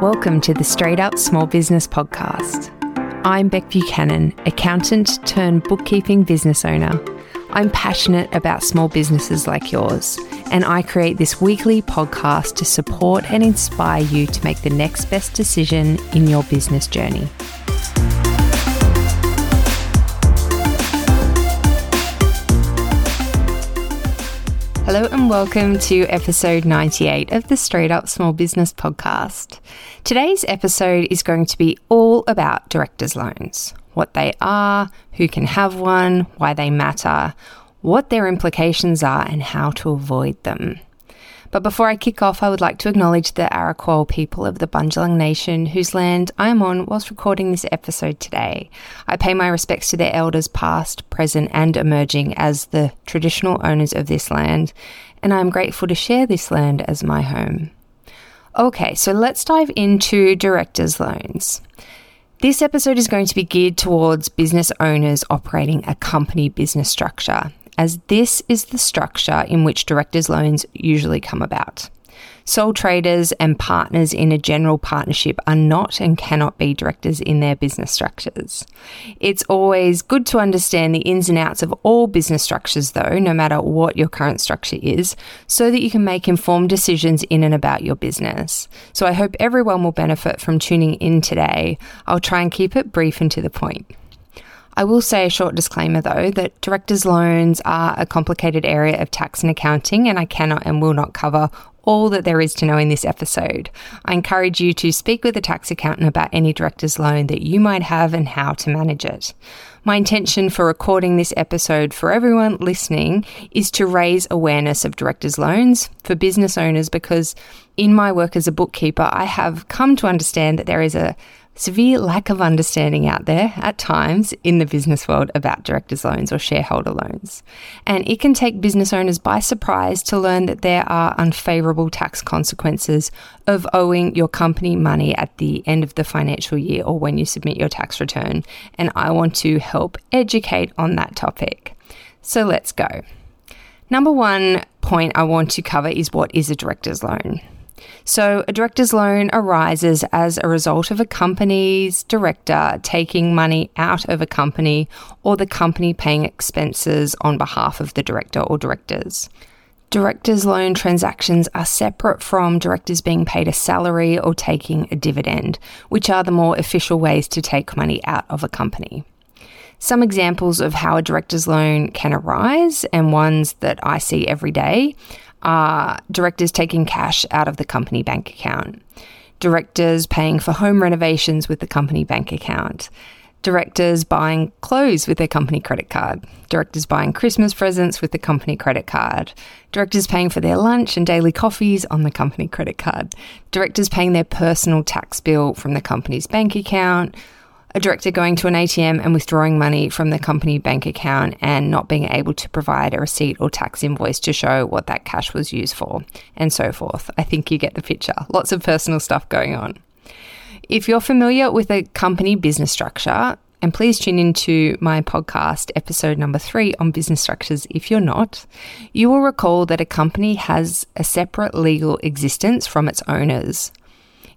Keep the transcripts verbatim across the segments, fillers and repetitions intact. Welcome to the Straight Up Small Business Podcast. I'm Beck Buchanan, accountant turned bookkeeping business owner. I'm passionate about small businesses like yours, and I create this weekly podcast to support and inspire you to make the next best decision in your business journey. Hello and welcome to episode ninety-eight of the Straight Up Small Business Podcast. Today's episode is going to be all about directors' loans, what they are, who can have one, why they matter, what their implications are and how to avoid them. But before I kick off, I would like to acknowledge the Arakwal people of the Bundjalung Nation whose land I am on whilst recording this episode today. I pay my respects to their elders past, present and emerging as the traditional owners of this land, and I am grateful to share this land as my home. Okay, so let's dive into directors' loans. This episode is going to be geared towards business owners operating a company business structure, as this is the structure in which directors' loans usually come about. Sole traders and partners in a general partnership are not and cannot be directors in their business structures. It's always good to understand the ins and outs of all business structures though, no matter what your current structure is, so that you can make informed decisions in and about your business. So I hope everyone will benefit from tuning in today. I'll try and keep it brief and to the point. I will say a short disclaimer though, that directors' loans are a complicated area of tax and accounting, and I cannot and will not cover all that there is to know in this episode. I encourage you to speak with a tax accountant about any directors' loan that you might have and how to manage it. My intention for recording this episode for everyone listening is to raise awareness of directors' loans for business owners, because in my work as a bookkeeper, I have come to understand that there is a severe lack of understanding out there at times in the business world about directors' loans or shareholder loans. And it can take business owners by surprise to learn that there are unfavorable tax consequences of owing your company money at the end of the financial year or when you submit your tax return. And I want to help educate on that topic. So let's go. Number one point I want to cover is, what is a director's loan? So a director's loan arises as a result of a company's director taking money out of a company, or the company paying expenses on behalf of the director or directors. Directors' loan transactions are separate from directors being paid a salary or taking a dividend, which are the more official ways to take money out of a company. Some examples of how a director's loan can arise, and ones that I see every day, are directors taking cash out of the company bank account, directors paying for home renovations with the company bank account, directors buying clothes with their company credit card, directors buying Christmas presents with the company credit card, directors paying for their lunch and daily coffees on the company credit card, directors paying their personal tax bill from the company's bank account, a director going to an A T M and withdrawing money from the company bank account and not being able to provide a receipt or tax invoice to show what that cash was used for, and so forth. I think you get the picture. Lots of personal stuff going on. If you're familiar with a company business structure, and please tune into my podcast episode number three on business structures if you're not, you will recall that a company has a separate legal existence from its owners.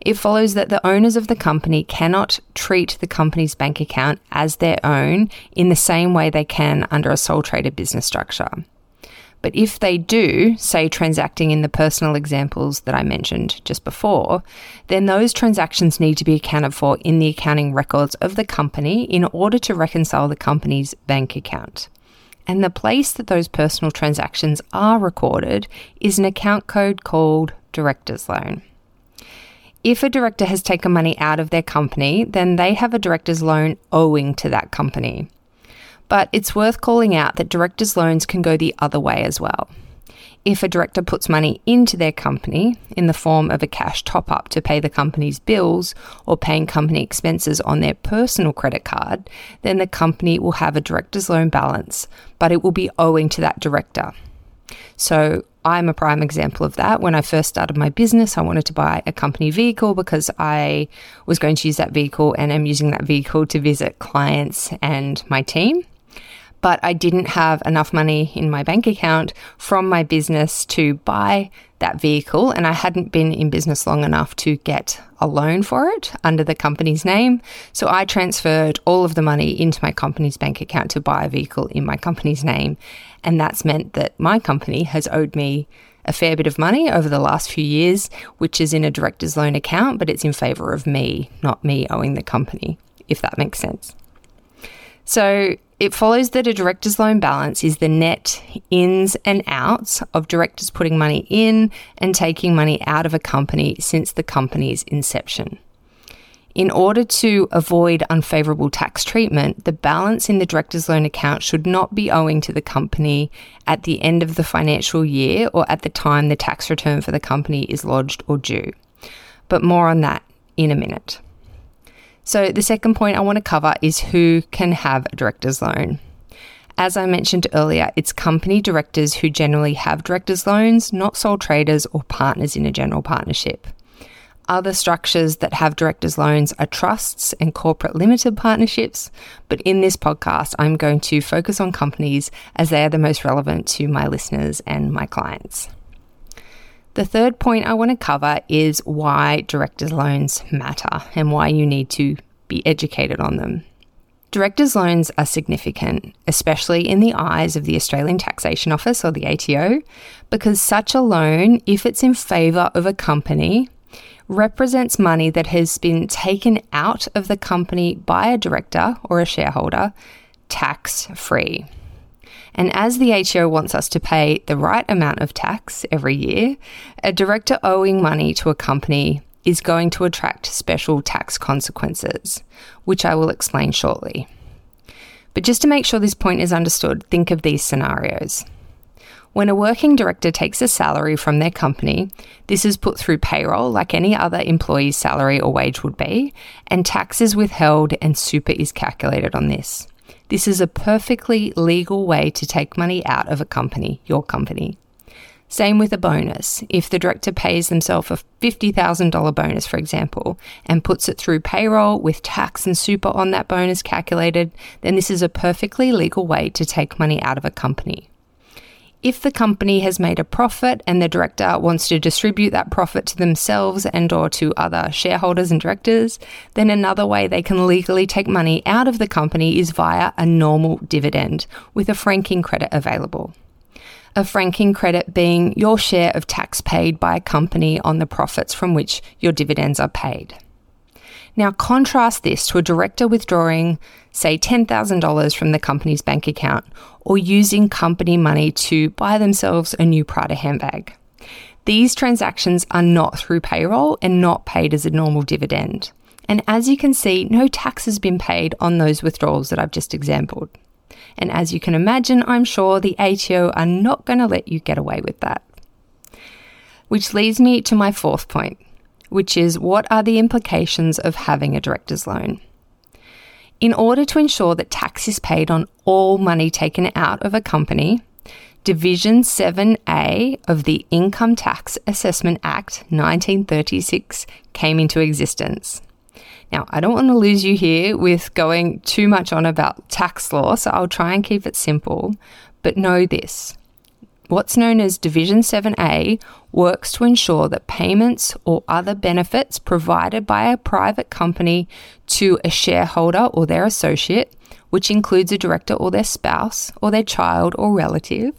It follows that the owners of the company cannot treat the company's bank account as their own in the same way they can under a sole trader business structure. But if they do, say transacting in the personal examples that I mentioned just before, then those transactions need to be accounted for in the accounting records of the company in order to reconcile the company's bank account. And the place that those personal transactions are recorded is an account code called director's loan. If a director has taken money out of their company, then they have a director's loan owing to that company. But it's worth calling out that directors' loans can go the other way as well. If a director puts money into their company in the form of a cash top-up to pay the company's bills or paying company expenses on their personal credit card, then the company will have a director's loan balance, but it will be owing to that director. So I'm a prime example of that. When I first started my business, I wanted to buy a company vehicle because I was going to use that vehicle, and I'm using that vehicle to visit clients and my team. but I didn't have enough money in my bank account from my business to buy that vehicle, and I hadn't been in business long enough to get a loan for it under the company's name. So I transferred all of the money into my company's bank account to buy a vehicle in my company's name, and that's meant that my company has owed me a fair bit of money over the last few years, which is in a director's loan account, but it's in favor of me, not me owing the company, if that makes sense. So it follows that a director's loan balance is the net ins and outs of directors putting money in and taking money out of a company since the company's inception. In order to avoid unfavorable tax treatment, the balance in the director's loan account should not be owing to the company at the end of the financial year or at the time the tax return for the company is lodged or due. But more on that in a minute. So the second point I want to cover is who can have a director's loan. As I mentioned earlier, it's company directors who generally have director's loans, not sole traders or partners in a general partnership. Other structures that have directors' loans are trusts and corporate limited partnerships, but in this podcast, I'm going to focus on companies as they are the most relevant to my listeners and my clients. The third point I want to cover is why directors' loans matter and why you need to be educated on them. Directors' loans are significant, especially in the eyes of the Australian Taxation Office or the A T O, because such a loan, if it's in favour of a company, represents money that has been taken out of the company by a director or a shareholder tax-free. And as the A T O wants us to pay the right amount of tax every year, a director owing money to a company is going to attract special tax consequences, which I will explain shortly. But just to make sure this point is understood, think of these scenarios. When a working director takes a salary from their company, this is put through payroll like any other employee's salary or wage would be, and tax is withheld and super is calculated on this. This is a perfectly legal way to take money out of a company, your company. Same with a bonus. If the director pays themselves a fifty thousand dollars bonus, for example, and puts it through payroll with tax and super on that bonus calculated, then this is a perfectly legal way to take money out of a company. If the company has made a profit and the director wants to distribute that profit to themselves and or to other shareholders and directors, then another way they can legally take money out of the company is via a normal dividend with a franking credit available. A franking credit being your share of tax paid by a company on the profits from which your dividends are paid. Now contrast this to a director withdrawing, say, ten thousand dollars from the company's bank account or using company money to buy themselves a new Prada handbag. These transactions are not through payroll and not paid as a normal dividend. And as you can see, no tax has been paid on those withdrawals that I've just exampled. And as you can imagine, I'm sure the A T O are not going to let you get away with that. Which leads me to my fourth point, which is what are the implications of having a director's loan? In order to ensure that tax is paid on all money taken out of a company, Division seven A of the Income Tax Assessment Act nineteen thirty-six came into existence. Now, I don't want to lose you here with going too much on about tax law, so I'll try and keep it simple, but know this. What's known as Division seven A works to ensure that payments or other benefits provided by a private company to a shareholder or their associate, which includes a director or their spouse or their child or relative,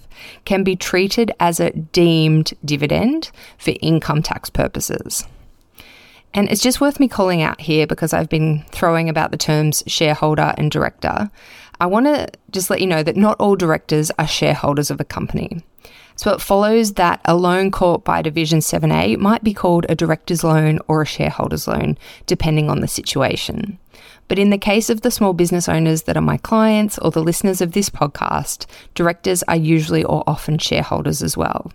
can be treated as a deemed dividend for income tax purposes. And it's just worth me calling out here because I've been throwing about the terms shareholder and director. I want to just let you know that not all directors are shareholders of a company. So it follows that a loan caught by Division seven A might be called a director's loan or a shareholder's loan, depending on the situation. But in the case of the small business owners that are my clients or the listeners of this podcast, directors are usually or often shareholders as well.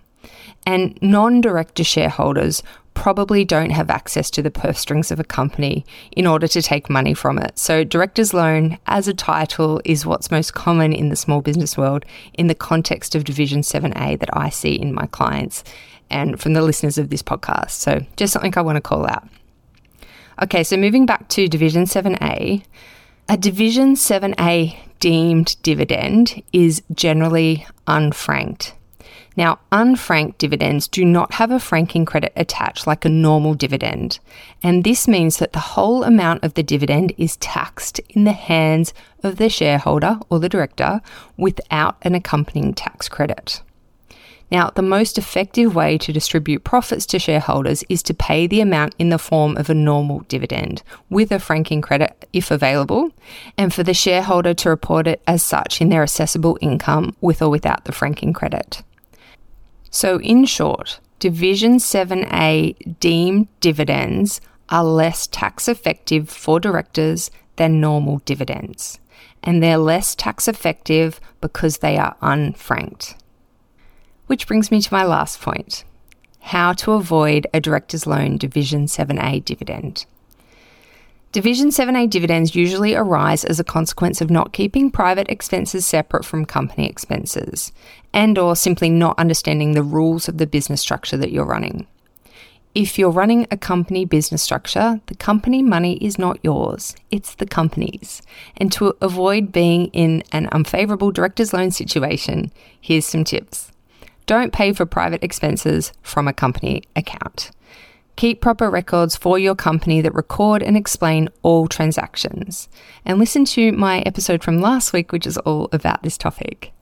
And non-director shareholders probably don't have access to the purse strings of a company in order to take money from it. So director's loan as a title is what's most common in the small business world in the context of Division seven A that I see in my clients and from the listeners of this podcast. So just something I want to call out. Okay, so moving back to Division seven A, a Division seven A deemed dividend is generally unfranked. Now, unfranked dividends do not have a franking credit attached like a normal dividend, and this means that the whole amount of the dividend is taxed in the hands of the shareholder or the director without an accompanying tax credit. Now, the most effective way to distribute profits to shareholders is to pay the amount in the form of a normal dividend with a franking credit if available, and for the shareholder to report it as such in their assessable income with or without the franking credit. So in short, Division seven A deemed dividends are less tax effective for directors than normal dividends, and they're less tax effective because they are unfranked. Which brings me to my last point, how to avoid a director's loan Division seven A dividend. Division seven A dividends usually arise as a consequence of not keeping private expenses separate from company expenses, and or simply not understanding the rules of the business structure that you're running. If you're running a company business structure, the company money is not yours, it's the company's. And to avoid being in an unfavourable director's loan situation, here's some tips. Don't pay for private expenses from a company account. Keep proper records for your company that record and explain all transactions. And listen to my episode from last week, which is all about this topic.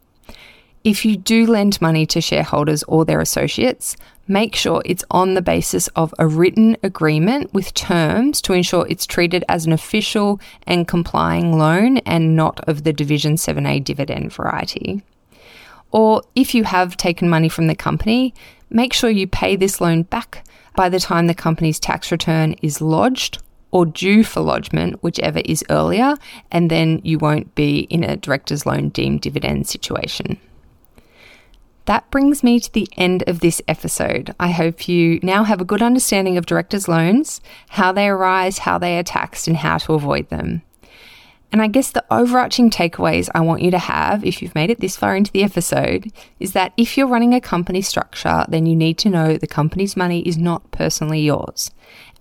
If you do lend money to shareholders or their associates, make sure it's on the basis of a written agreement with terms to ensure it's treated as an official and complying loan and not of the Division seven A dividend variety. Or if you have taken money from the company, make sure you pay this loan back by the time the company's tax return is lodged or due for lodgement, whichever is earlier, and then you won't be in a director's loan deemed dividend situation. That brings me to the end of this episode. I hope you now have a good understanding of director's loans, how they arise, how they are taxed, and how to avoid them. And I guess the overarching takeaways I want you to have, if you've made it this far into the episode, is that if you're running a company structure, then you need to know the company's money is not personally yours,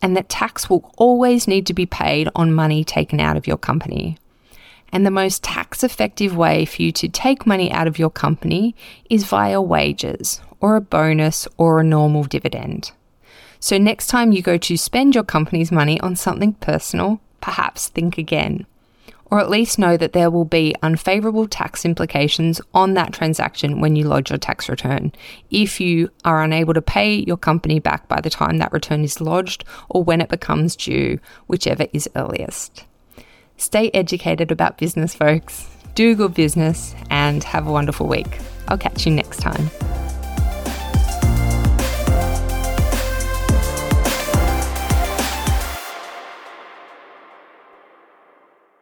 and that tax will always need to be paid on money taken out of your company. And the most tax-effective way for you to take money out of your company is via wages, or a bonus, or a normal dividend. So next time you go to spend your company's money on something personal, perhaps think again. Or at least know that there will be unfavourable tax implications on that transaction when you lodge your tax return, if you are unable to pay your company back by the time that return is lodged or when it becomes due, whichever is earliest. Stay educated about business, folks. Do good business and have a wonderful week. I'll catch you next time.